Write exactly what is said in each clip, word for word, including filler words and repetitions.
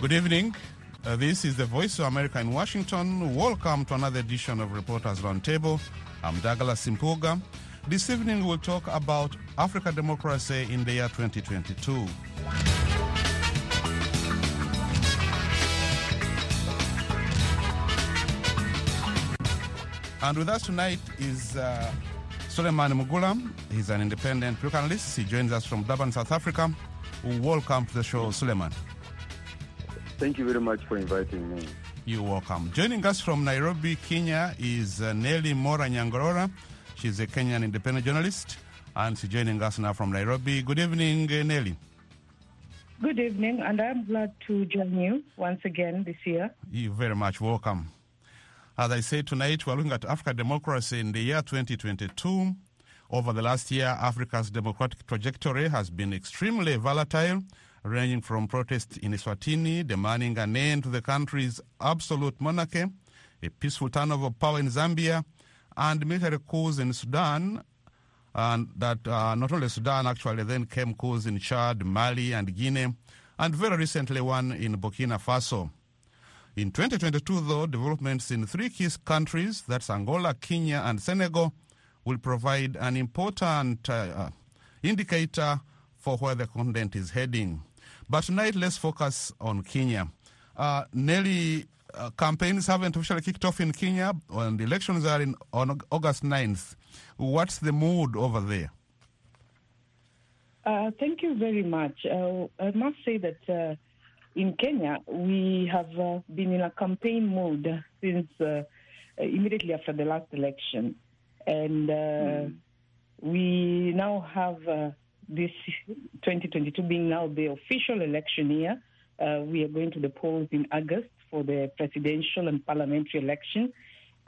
Good evening. Uh, this is the Voice of America in Washington. Welcome to another edition of Reporters' Roundtable. I'm Douglas Mpuga. This evening we'll talk about African democracy in the year twenty twenty-two. And with us tonight is uh, Suleiman Mugulam. He's an independent journalist. He joins us from Durban, South Africa. Welcome to the show, Suleiman. Thank you very much for inviting me. You're welcome. Joining us from Nairobi, Kenya is uh, Nelly Mora Nyangorora. She's a Kenyan independent journalist, and she's joining us now from Nairobi. Good evening, uh, Nelly. Good evening, and I'm glad to join you once again this year. You're very much welcome. As I say, tonight we're looking at African democracy in the year twenty twenty-two. Over the last year, Africa's democratic trajectory has been extremely volatile, ranging from protests in Eswatini demanding an end to the country's absolute monarchy, a peaceful turnover of power in Zambia, and military coups in Sudan, and that uh, not only Sudan, actually, then came coups in Chad, Mali, and Guinea, and very recently one in Burkina Faso. In twenty twenty-two, though, developments in three key countries, that's Angola, Kenya, and Senegal, will provide an important uh, indicator for where the continent is heading. But tonight, let's focus on Kenya. Uh, Nelly, uh, campaigns haven't officially kicked off in Kenya, and elections are in, on August ninth. What's the mood over there? Uh, thank you very much. Uh, I must say that... Uh, In Kenya, we have uh, been in a campaign mode since uh, immediately after the last election. And uh, mm. we now have uh, this twenty twenty-two being now the official election year. Uh, we are going to the polls in August for the presidential and parliamentary election.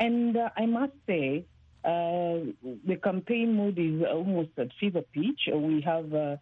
And uh, I must say, uh, the campaign mode is almost at fever pitch. We have... Uh,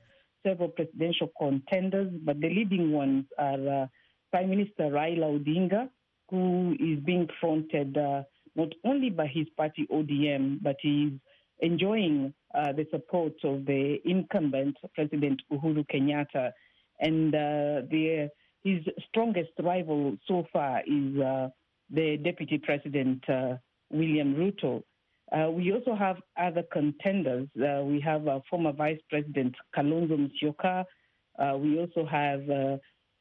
several presidential contenders, but the leading ones are uh, Prime Minister Raila Odinga, who is being fronted uh, not only by his party O D M, but he's enjoying uh, the support of the incumbent President Uhuru Kenyatta. And uh, the, his strongest rival so far is uh, the Deputy President uh, William Ruto. Uh, we also have other contenders. Uh, we have uh, former Vice President Kalonzo Musyoka. Uh, we also have uh,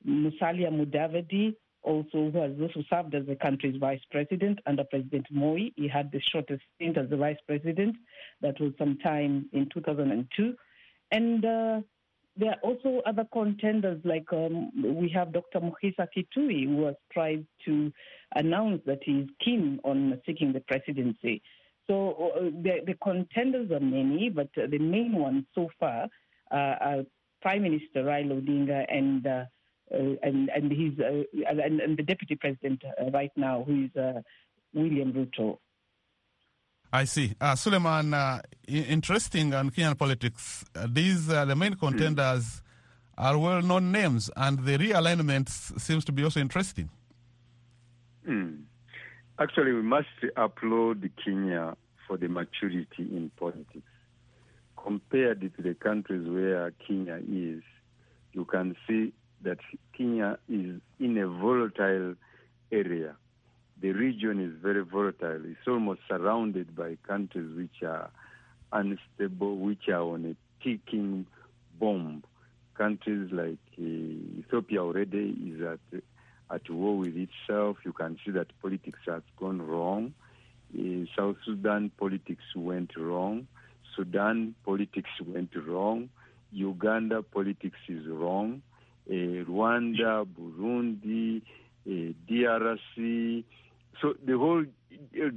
Musalia Mudavadi, also who has also served as the country's Vice President under President Moi. He had the shortest stint as the Vice President. That was sometime in two thousand two. And uh, there are also other contenders, like um, we have Doctor Mukhisa Kitui, who has tried to announce that he is keen on seeking the presidency. So uh, the, the contenders are many, but uh, the main ones so far uh, are Prime Minister Raila Odinga and uh, uh, and and his uh, and, and the Deputy President uh, right now, who is uh, William Ruto. I see, uh, Suleiman. Uh, interesting on Kenyan politics. Uh, these uh, the main contenders mm-hmm. are well-known names, and the realignment seems to be also interesting. Mm. Actually, we must applaud Kenya for the maturity in politics. Compared to the countries where Kenya is, you can see that Kenya is in a volatile area. The region is very volatile. It's almost surrounded by countries which are unstable, which are on a ticking bomb. Countries like uh, Ethiopia already is at... at war with itself. You can see that politics has gone wrong. In South Sudan, politics went wrong. Sudan, politics went wrong. Uganda, politics is wrong. Uh, Rwanda, Burundi, uh, D R C. So the whole,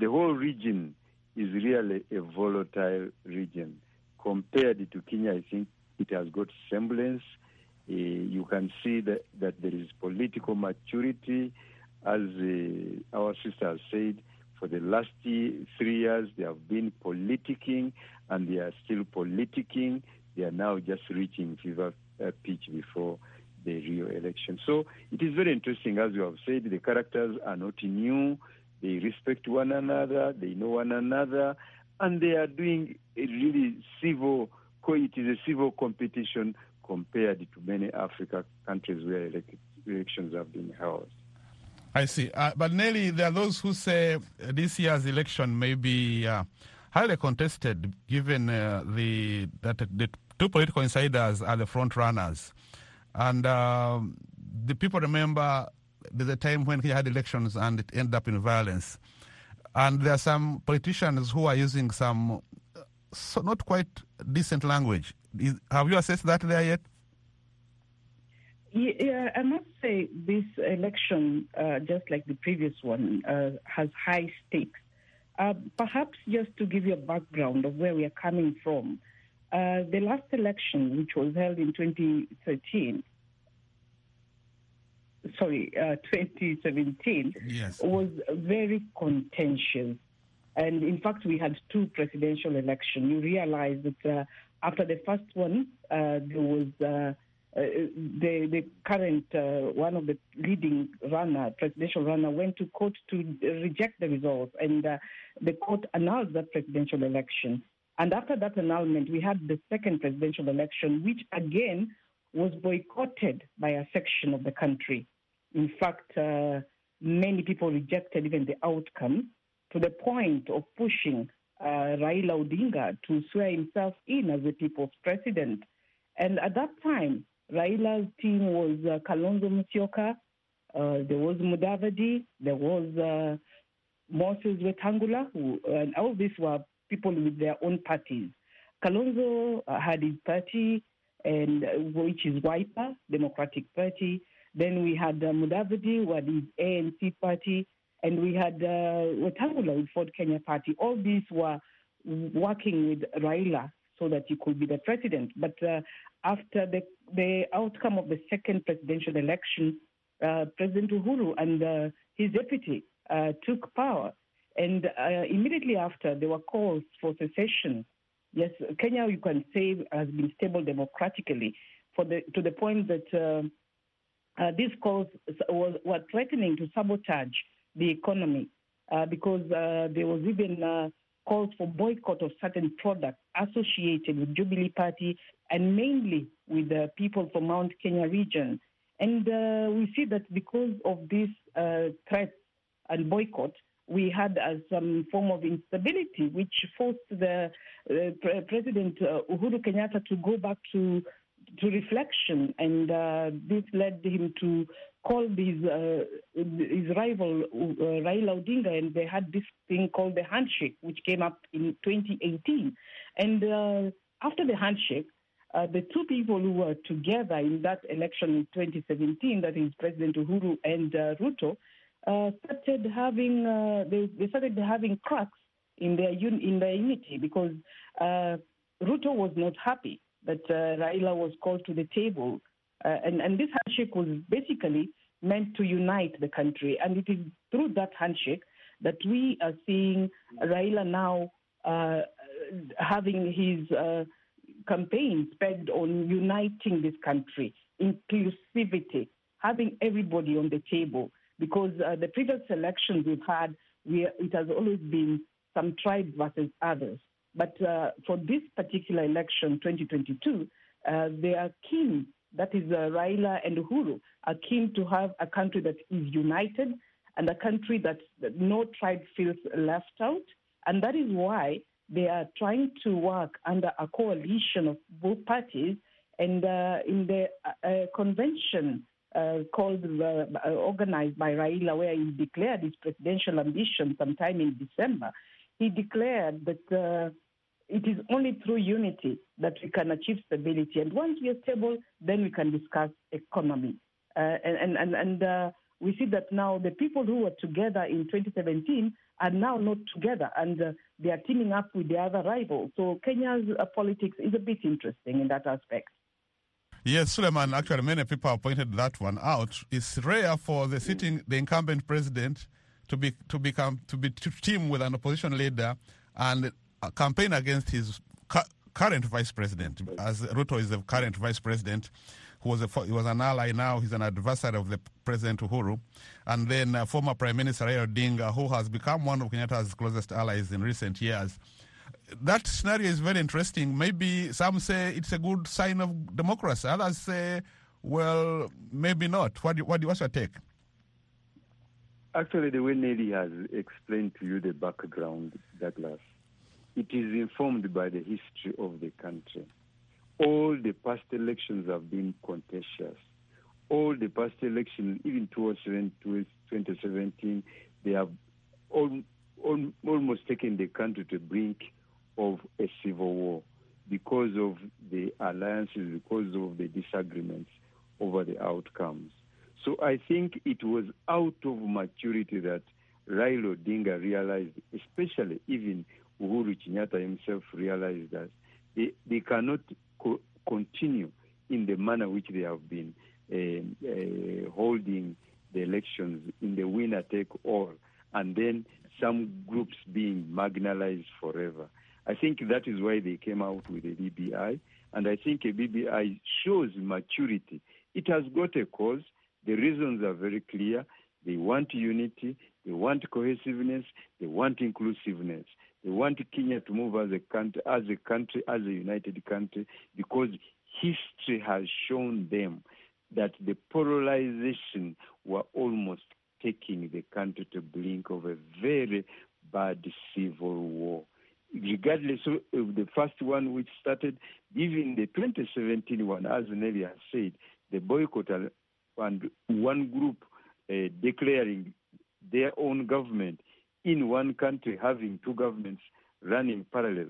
the whole region is really a volatile region. Compared to Kenya, I think it has got semblance. Uh, you can see that, that there is political maturity. As uh, our sister has said, for the last three years, they have been politicking, and they are still politicking. They are now just reaching fever uh, pitch before the Rio election. So it is very interesting, as you have said, the characters are not new. They respect one another. They know one another. And they are doing a really civil, it is a civil competition compared to many Africa countries where elect- elections have been held. I see. Uh, but Nelly, there are those who say this year's election may be uh, highly contested, given uh, the that the two political insiders are the front runners. And uh, the people remember the time when he had elections and it ended up in violence. And there are some politicians who are using some so not quite decent language. Is, have you assessed that there yet? Yeah, I must say this election, uh, just like the previous one, uh, has high stakes. Uh, perhaps just to give you a background of where we are coming from, uh, the last election, which was held in twenty thirteen, sorry, uh, twenty seventeen, yes, was very contentious. And in fact, we had two presidential elections. You realize that uh, after the first one, uh, there was... Uh, Uh, the, the current, uh, one of the leading runner, presidential runner, went to court to reject the results, and uh, the court annulled that presidential election. And after that annulment, we had the second presidential election, which again was boycotted by a section of the country. In fact, uh, many people rejected even the outcome, to the point of pushing uh, Raila Odinga to swear himself in as the people's president. And at that time, Raila's team was uh, Kalonzo Musyoka, uh, there was Mudavadi, there was uh, Moses Wetangula, who, and all these were people with their own parties. Kalonzo uh, had his party, and uh, which is Wiper, Democratic Party. Then we had uh, Mudavadi, who had his A N C party, and we had uh, Wetangula with Ford Kenya party. All these were working with Raila so that he could be the president. But uh, after the, the outcome of the second presidential election, uh, President Uhuru and uh, his deputy uh, took power. And uh, immediately after, there were calls for secession. Yes, Kenya, you can say, has been stable democratically, for the, to the point that uh, uh, these calls was, were threatening to sabotage the economy uh, because uh, there was even... Uh, calls for boycott of certain products associated with Jubilee Party and mainly with the uh, people from Mount Kenya region. And uh, we see that because of these uh, threats and boycott, we had uh, some form of instability, which forced the uh, pre- President uh, Uhuru Kenyatta to go back to to reflection. And uh, this led him to call his, uh, his rival, uh, Raila Odinga, and they had this thing called the handshake, which came up in twenty eighteen. And uh, after the handshake, uh, the two people who were together in that election in twenty seventeen, that is President Uhuru and uh, Ruto, uh, started having uh, they, they started having cracks in their un- in their unity because uh, Ruto was not happy that uh, Raila was called to the table. Uh, and, and this handshake was basically meant to unite the country. And it is through that handshake that we are seeing Raila now uh, having his uh, campaign pegged on uniting this country, inclusivity, having everybody on the table. Because uh, the previous elections we've had, we, it has always been some tribes versus others. But uh, for this particular election, twenty twenty-two, uh, they are keen. That is uh, Raila and Uhuru are keen to have a country that is united and a country that, that no tribe feels left out. And that is why they are trying to work under a coalition of both parties. And uh, in the uh, convention uh, called uh, organized by Raila, where he declared his presidential ambition sometime in December, he declared that uh, it is only through unity that we can achieve stability. And once we are stable, then we can discuss economy. Uh, and and, and uh, we see that now the people who were together in twenty seventeen are now not together, and uh, they are teaming up with the other rivals. So Kenya's uh, politics is a bit interesting in that aspect. Yes, Suleiman, actually many people have pointed that one out. It's rare for the sitting, the incumbent president to be to become to be to team with an opposition leader and a campaign against his cu- current vice president, as Ruto is the current vice president, who was a fo- he was an ally. Now he's an adversary of the President Uhuru, and then uh, former Prime Minister Raila Odinga, who has become one of Kenyatta's closest allies in recent years. That scenario is very interesting. Maybe some say it's a good sign of democracy. Others say Well, maybe not. What do, what do, what's your take? Actually, the way Nelly has explained to you the background, Douglas, it is informed by the history of the country. All the past elections have been contentious. All the past elections, even towards twenty seventeen, they have all, all, almost taken the country to the brink of a civil war because of the alliances, because of the disagreements over the outcomes. So I think it was out of maturity that Raila Odinga realized, especially even Uhuru Kenyatta himself realized, that they, they cannot co- continue in the manner which they have been uh, uh, holding the elections in the winner take all, and then some groups being marginalized forever. I think that is why they came out with a B B I, and I think a B B I shows maturity. It has got a cause. The reasons are very clear. They want unity, they want cohesiveness, they want inclusiveness. They want Kenya to move as a country, as a country, as a united country, because history has shown them that the polarization were almost taking the country to brink of a very bad civil war. Regardless of the first one which started, even the twenty seventeen one, as Nelly has said, the boycott and one group uh, declaring their own government in one country, having two governments run in parallel,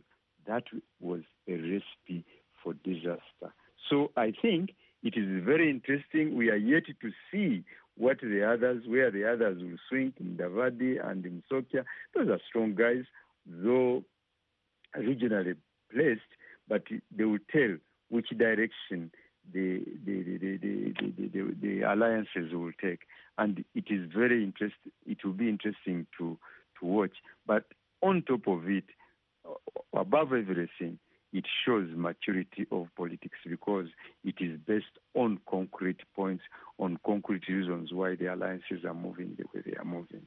that was a recipe for disaster. So I think it is very interesting. We are yet to see what the others, where the others will swing, Mudavadi and Musyoka. Those are strong guys, though regionally placed, but they will tell which direction The the the, the the the the alliances will take, and it is very interesting. It will be interesting to to watch. But on top of it, above everything, it shows maturity of politics because it is based on concrete points, on concrete reasons why the alliances are moving the way they are moving.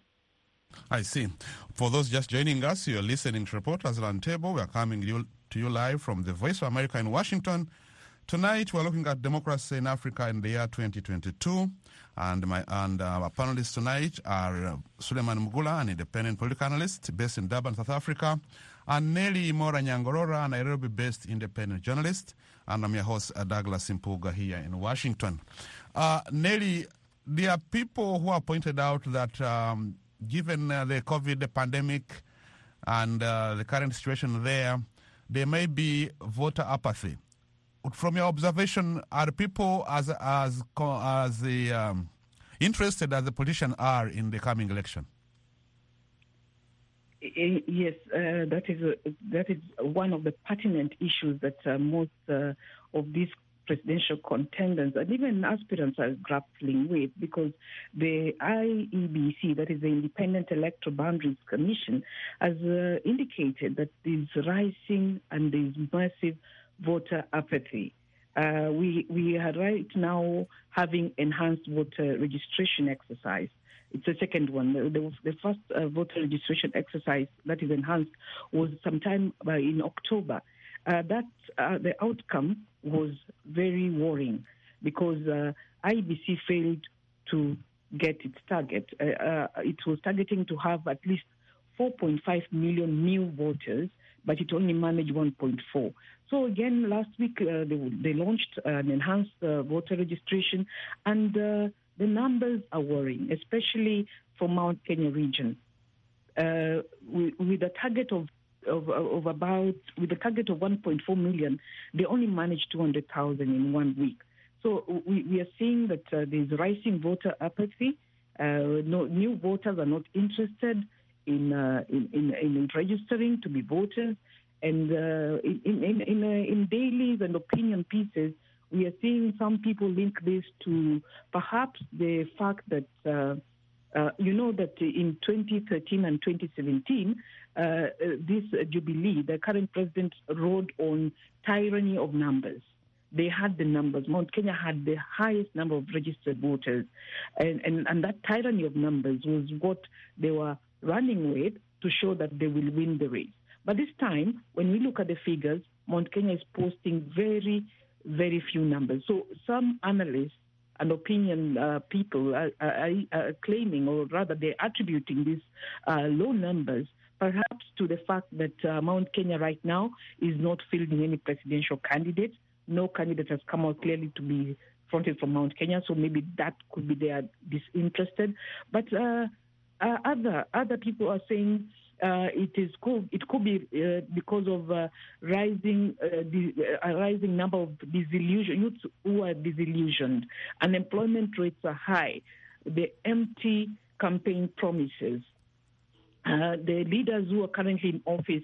I see. For those just joining us, you are listening to Reporters' Roundtable. We are coming to you live from the Voice of America in Washington. Tonight, we're looking at democracy in Africa in the year twenty twenty-two, and my and uh, our panelists tonight are uh, Suleiman Mugulam, an independent political analyst based in Durban, South Africa, and Nelly Mora Nyangorora, a Nairobi-based independent journalist, and I'm your host, uh, Douglas Mpuga, here in Washington. Uh, Nelly, there are people who have pointed out that um, given uh, the COVID pandemic and uh, the current situation there, there may be voter apathy. From your observation, are people as as as the, um, interested as the politicians are in the coming election? Yes, uh, that is a, that is one of the pertinent issues that uh, most uh, of these presidential contenders and even aspirants are grappling with, because the I E B C, that is the Independent Electoral Boundaries Commission, has uh, indicated that there's rising and there's massive voter apathy. Uh, we we are right now having enhanced voter registration exercise. It's the second one. The, the, the first uh, voter registration exercise that is enhanced was sometime by, in October. Uh, that uh, the outcome was very worrying because uh, I E B C failed to get its target. Uh, uh, it was targeting to have at least four point five million new voters, but it only managed one point four. So again, last week uh, they, they launched an enhanced uh, voter registration, and uh, the numbers are worrying, especially for Mount Kenya region, uh, with, with a target of, of of about with a target of one point four million. They only managed two hundred thousand in one week. So we, we are seeing that uh, there is rising voter apathy. Uh, no, new voters are not interested in, uh, in in in registering to be voters. And uh, in in in, uh, in dailies and opinion pieces, we are seeing some people link this to perhaps the fact that uh, uh, you know that in twenty thirteen and twenty seventeen, uh, uh, this uh, Jubilee, the current president, rode on tyranny of numbers. They had the numbers. Mount Kenya had the highest number of registered voters, and and, and that tyranny of numbers was what they were running with to show that they will win the race. But this time, when we look at the figures, Mount Kenya is posting very very few numbers. So some analysts and opinion uh, people are, are, are claiming, or rather they're attributing these uh, low numbers perhaps to the fact that uh, Mount Kenya right now is not fielding any presidential candidate. No candidate has come out clearly to be fronted from Mount Kenya, so maybe that could be they are disinterested. But uh, uh, other other people are saying uh, it is cool. It could be uh, because of uh, rising uh, the, uh, rising number of disillusioned youths who are disillusioned. Unemployment rates are high. The empty campaign promises. Uh, the leaders who are currently in office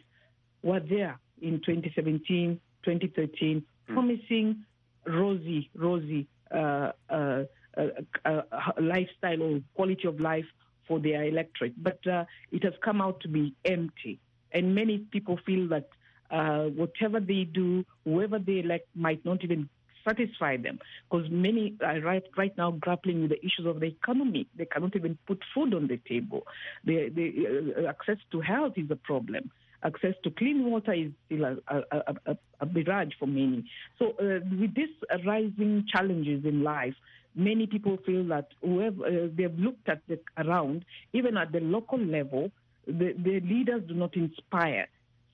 were there in twenty seventeen, twenty thirteen, mm. promising rosy, rosy uh, uh, uh, uh, lifestyle or quality of life for their electorate. But uh, it has come out to be empty. And many people feel that uh, whatever they do, whoever they elect might not even satisfy them, because many are right, right now grappling with the issues of the economy. They cannot even put food on the table. The, the, uh, access to health is a problem. Access to clean water is still a, a, a, a barrage for many. So uh, with these rising challenges in life, many people feel that whoever uh, they've looked at the, around, even at the local level, the, the leaders do not inspire.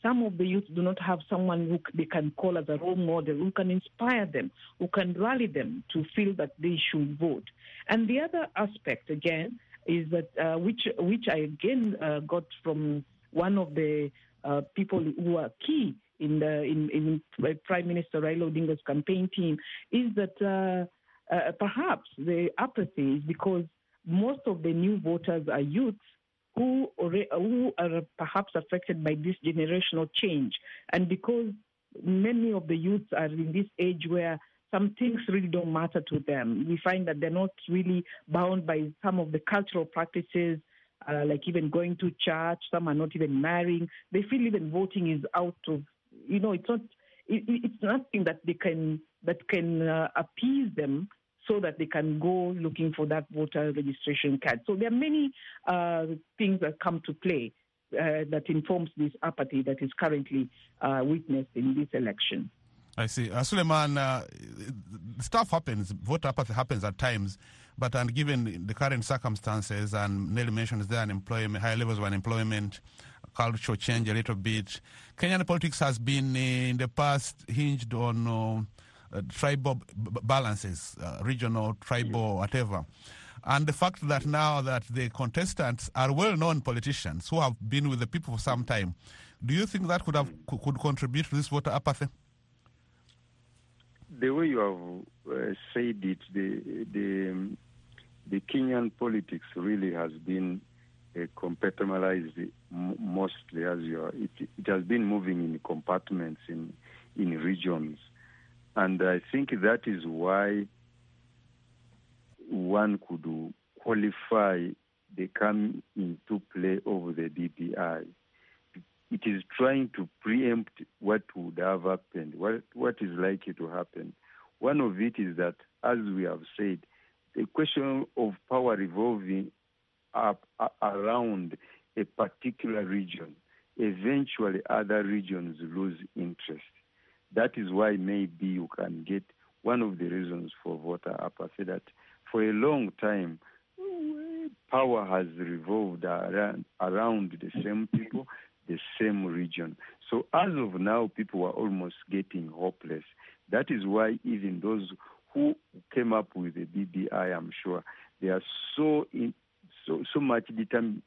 Some of the youth do not have someone who they can call as a role model, who can inspire them, who can rally them to feel that they should vote. And the other aspect, again, is that uh, which which I again uh, got from one of the uh, people who are key in the in, in Prime Minister Raila Odinga's campaign team, is that uh, uh, perhaps the apathy is because most of the new voters are youths who are perhaps affected by this generational change. And because many of the youths are in this age where some things really don't matter to them, we find that they're not really bound by some of the cultural practices, uh, like even going to church. Some are not even marrying. They feel even voting is out of, you know, it's not, it, it's nothing that they can, that can uh, appease them, so that they can go looking for that voter registration card. So there are many uh, things that come to play uh, that informs this apathy that is currently uh, witnessed in this election. I see. Uh, Suleiman, uh, stuff happens, voter apathy happens at times, but and given the current circumstances, and Nelly mentions there unemployment, high levels of unemployment, cultural change a little bit, Kenyan politics has been in the past hinged on Uh, Uh, tribal b- balances, uh, regional, tribal, whatever. And the fact that now that the contestants are well-known politicians who have been with the people for some time, do you think that could have could contribute to this voter apathy? The way you have uh, said it, the, the, um, the Kenyan politics really has been uh, compartmentalized m- mostly. As you are, it, it has been moving in compartments, in, in regions. And I think that is why one could qualify the come into play of the B B I. It is trying to preempt what would have happened, what what is likely to happen. One of it is that, as we have said, the question of power revolving up, up around a particular region, eventually other regions lose interest. That is why maybe you can get one of the reasons for voter apathy, that for a long time, power has revolved around, around the same people, the same region. So as of now, people are almost getting hopeless. That is why even those who came up with the B B I, I'm sure, they are so in, so, so much determ,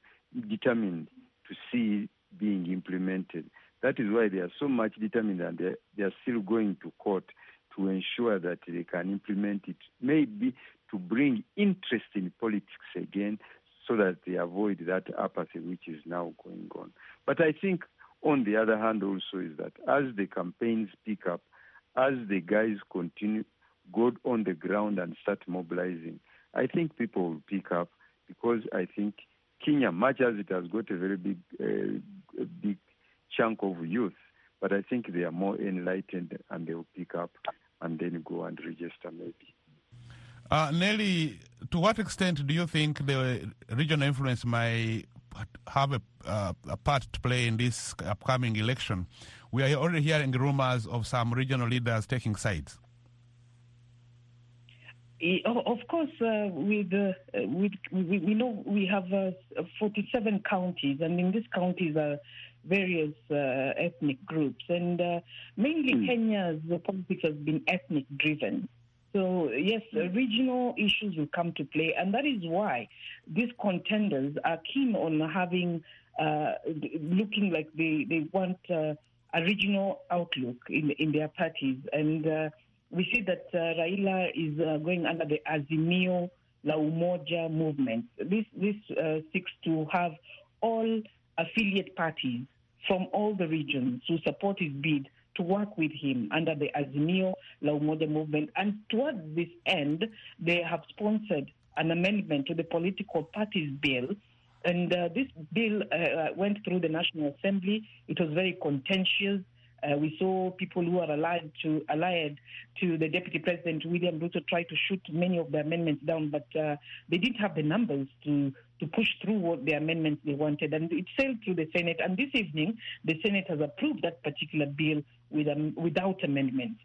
determined to see it being implemented. That is why they are so much determined, and they, they are still going to court to ensure that they can implement it, maybe to bring interest in politics again, so that they avoid that apathy which is now going on. But I think, on the other hand, also is that as the campaigns pick up, as the guys continue, go on the ground and start mobilizing, I think people will pick up, because I think Kenya, much as it has got a very big, uh, big chunk of youth, but I think they are more enlightened and they will pick up and then go and register maybe. Uh, Nelly, to what extent do you think the regional influence might have a, uh, a part to play in this upcoming election? We are already hearing rumors of some regional leaders taking sides. Of course, uh, with, uh, with we, we know we have uh, forty-seven counties, and in these counties are various uh, ethnic groups, and uh, mainly mm. Kenya's politics has been ethnic-driven. So, yes, mm. regional issues will come to play, and that is why these contenders are keen on having, uh, looking like they, they want uh, a regional outlook in, in their parties, and uh, we see that uh, Raila is uh, going under the Azimio La Umoja movement. This, this uh, seeks to have all affiliate parties from all the regions who support his bid to work with him under the Azimio La Umoja movement. And towards this end, they have sponsored an amendment to the political parties bill. And uh, this bill uh, went through the National Assembly. It was very contentious. Uh, we saw people who are allied to allied to the Deputy President, William Ruto, try to shoot many of the amendments down, but uh, they didn't have the numbers to, to push through what the amendments they wanted. And it sailed through the Senate. And this evening, the Senate has approved that particular bill with, um, without amendments.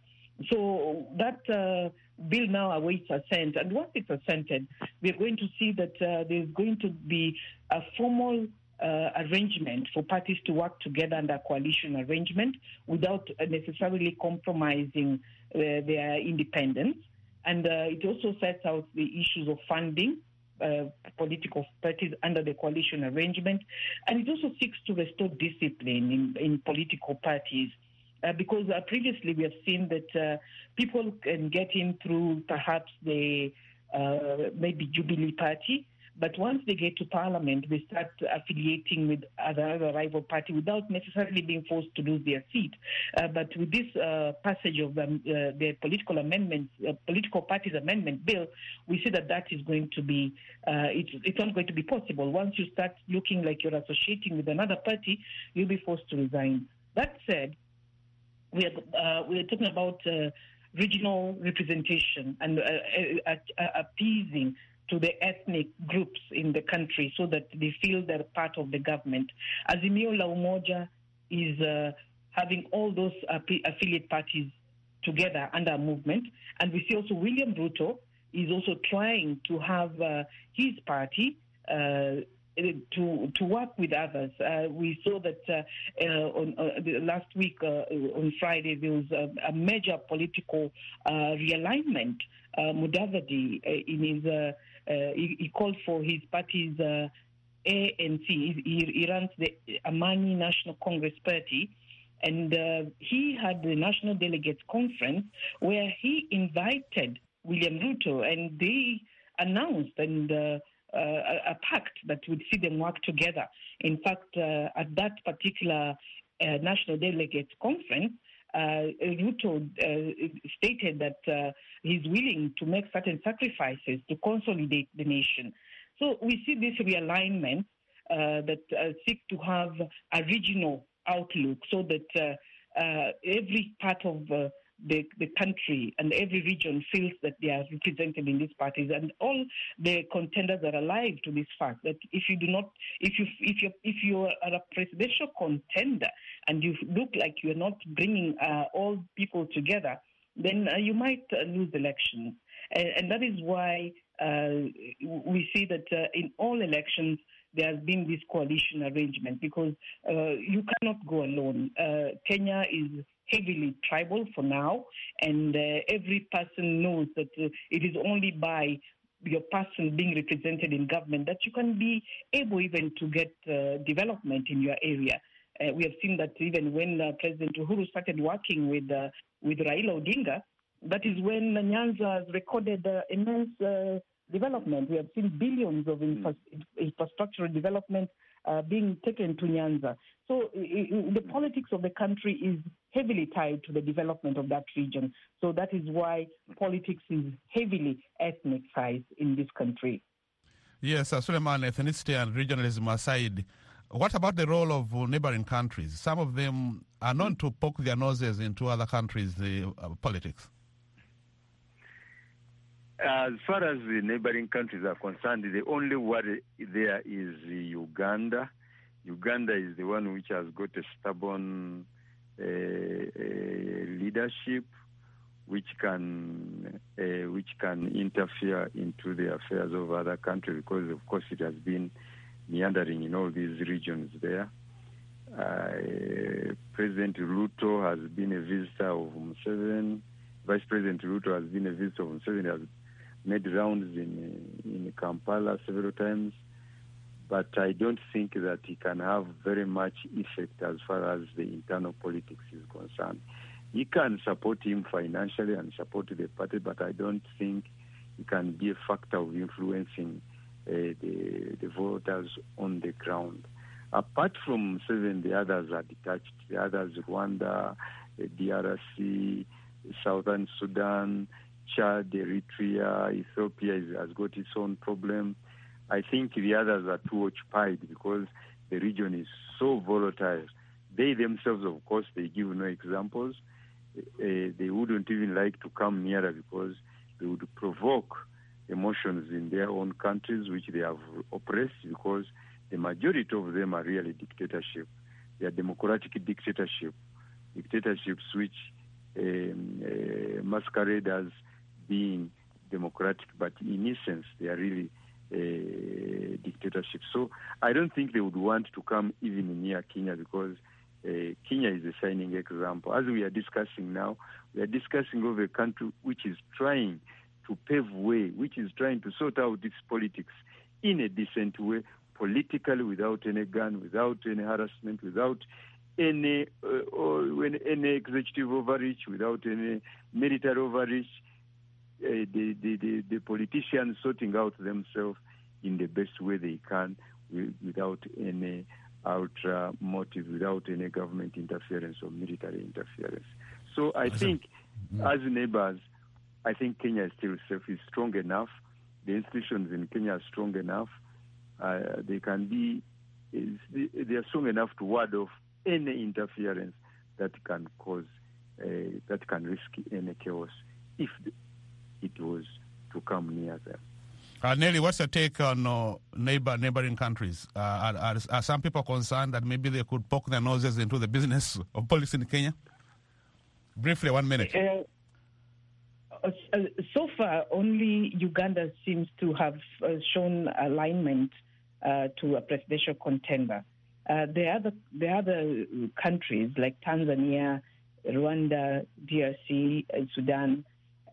So that uh, bill now awaits assent. And once it's assented, we're going to see that uh, there's going to be a formal Uh, arrangement for parties to work together under coalition arrangement without necessarily compromising uh, their independence. And uh, it also sets out the issues of funding uh, political parties under the coalition arrangement. And it also seeks to restore discipline in, in political parties uh, because uh, previously we have seen that uh, people can get in through perhaps the uh, maybe Jubilee Party. But once they get to parliament, they start affiliating with other rival party without necessarily being forced to lose their seat. Uh, but with this uh, passage of um, uh, the political amendments, uh, political parties amendment bill, we see that that is going to be, uh, it's, it's not going to be possible. Once you start looking like you're associating with another party, you'll be forced to resign. That said, we are, uh, we are talking about uh, regional representation and uh, uh, uh, appeasing to the ethnic groups in the country so that they feel they're part of the government. Azimio La Umoja is uh, having all those affiliate parties together under a movement. And we see also William Ruto is also trying to have uh, his party uh, to to work with others. Uh, we saw that uh, uh, on, uh, the last week, uh, on Friday, there was a, a major political uh, realignment. Uh, Mudavadi, uh, in his, uh, uh, he, he called for his party's uh, A N C. He, he runs the Amani National Congress party, and uh, he had the National Delegates Conference where he invited William Ruto, and they announced and uh, uh, a pact that would see them work together. In fact, uh, at that particular uh, National Delegates Conference, Uh, Ruto uh, stated that uh, he's willing to make certain sacrifices to consolidate the nation. So we see this realignment uh, that uh, seek to have a regional outlook so that uh, uh, every part of uh, the, the country and every region feels that they are represented in these parties. And all the contenders are alive to this fact that if you do not, if you if you if you are a presidential contender, and you look like you're not bringing uh, all people together, then uh, you might uh, lose elections. And, and that is why uh, we see that uh, in all elections, there has been this coalition arrangement, because uh, you cannot go alone. Uh, Kenya is heavily tribal for now, and uh, every person knows that uh, it is only by your person being represented in government that you can be able even to get uh, development in your area. Uh, we have seen that even when uh, President Uhuru started working with uh, with Raila Odinga, that is when Nyanza has recorded uh, immense uh, development. We have seen billions of infra- infrastructure development uh, being taken to Nyanza. So it, it, the politics of the country is heavily tied to the development of that region. So that is why politics is heavily ethnicized in this country. Yes, uh, Suleiman, ethnicity and regionalism aside, what about the role of neighboring countries? Some of them are known to poke their noses into other countries' the, uh, politics. As far as the neighboring countries are concerned, the only worry there is Uganda. Uganda is the one which has got a stubborn uh, uh, leadership, which can uh, which can interfere into the affairs of other countries, because of course it has been meandering in all these regions there. Uh, President Ruto has been a visitor of Museven. Vice President Ruto has been a visitor of Museven. Has made rounds in in Kampala several times, but I don't think that he can have very much effect as far as the internal politics is concerned. He can support him financially and support the party, but I don't think he can be a factor of influencing uh, the, the voters on the ground. Apart from Museven, the others are detached. The others, Rwanda, the D R C, Southern Sudan, Chad, Eritrea, Ethiopia is, has got its own problem. I think the others are too occupied because the region is so volatile. They themselves, of course, they give no examples. Uh, they wouldn't even like to come nearer because they would provoke emotions in their own countries, which they have oppressed, because the majority of them are really dictatorship. They are democratic dictatorship, dictatorships which um, uh, masquerade as being democratic, but in essence, they are really uh, dictatorship. So I don't think they would want to come even near Kenya, because uh, Kenya is a shining example. As we are discussing now, we are discussing of a country which is trying to pave way, which is trying to sort out its politics in a decent way, politically, without any gun, without any harassment, without any uh, or any executive overreach, without any military overreach, uh, the, the, the, the politicians sorting out themselves in the best way they can, with, without any ultra motive, without any government interference or military interference. So I think, mm-hmm. as neighbors, I think Kenya is still safe, is strong enough. The institutions in Kenya are strong enough. Uh, they can be, they are strong enough to ward off any interference that can cause, uh, that can risk any chaos if it was to come near them. Uh, Nelly, what's your take on uh, neighbor neighboring countries? Uh, are, are, are some people concerned that maybe they could poke their noses into the business of politics in Kenya? Briefly, one minute. Uh, So far, only Uganda seems to have shown alignment uh, to a presidential contender. Uh, the other, the other countries like Tanzania, Rwanda, D R C, Sudan,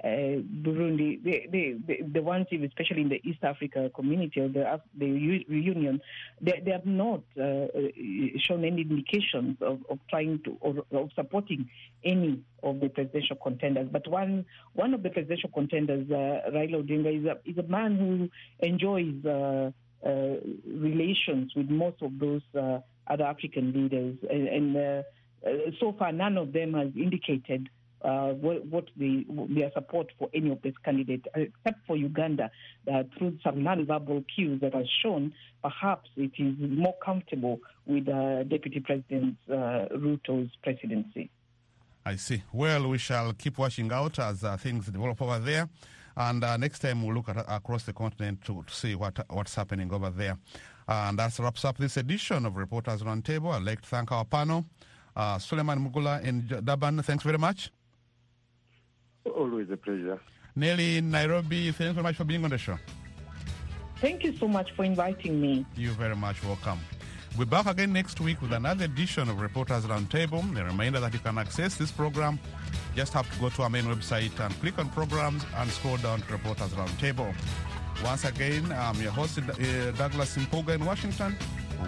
uh, Burundi, they, they, they, the ones, especially in the East Africa community or the, the reunion, they, they have not uh, shown any indications of, of trying to or of supporting any of the presidential contenders. But one one of the presidential contenders, uh, Raila Odinga, is a, is a man who enjoys uh, uh, relations with most of those uh, other African leaders. And, and uh, so far, none of them has indicated uh, what, what the, their support for any of these candidates, except for Uganda, uh, through some non-verbal cues that are shown. Perhaps it is more comfortable with uh, Deputy President uh, Ruto's presidency. I see. Well, we shall keep watching out as uh, things develop over there. And uh, next time we'll look at, across the continent to, to see what what's happening over there. Uh, and that wraps up this edition of Reporters Roundtable. I'd like to thank our panel. Uh, Suleiman Mugulam in Durban, thanks very much. Always a pleasure. Nelly in Nairobi, thanks very much for being on the show. Thank you so much for inviting me. You're very much welcome. We're back again next week with another edition of Reporters Roundtable. A reminder that you can access this program. Just have to go to our main website and click on Programs and scroll down to Reporters Roundtable. Once again, I'm your host, uh, Douglas Mpuga in Washington,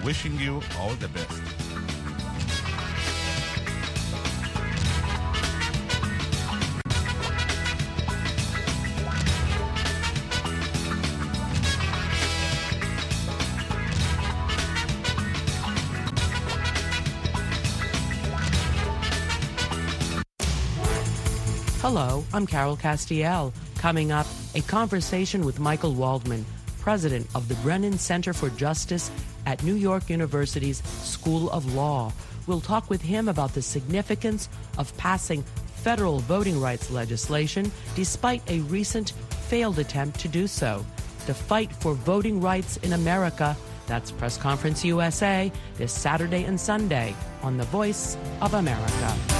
wishing you all the best. Hello, I'm Carol Castiel. Coming up, a conversation with Michael Waldman, president of the Brennan Center for Justice at New York University's School of Law. We'll talk with him about the significance of passing federal voting rights legislation despite a recent failed attempt to do so. The fight for voting rights in America. That's Press Conference U S A this Saturday and Sunday on The Voice of America.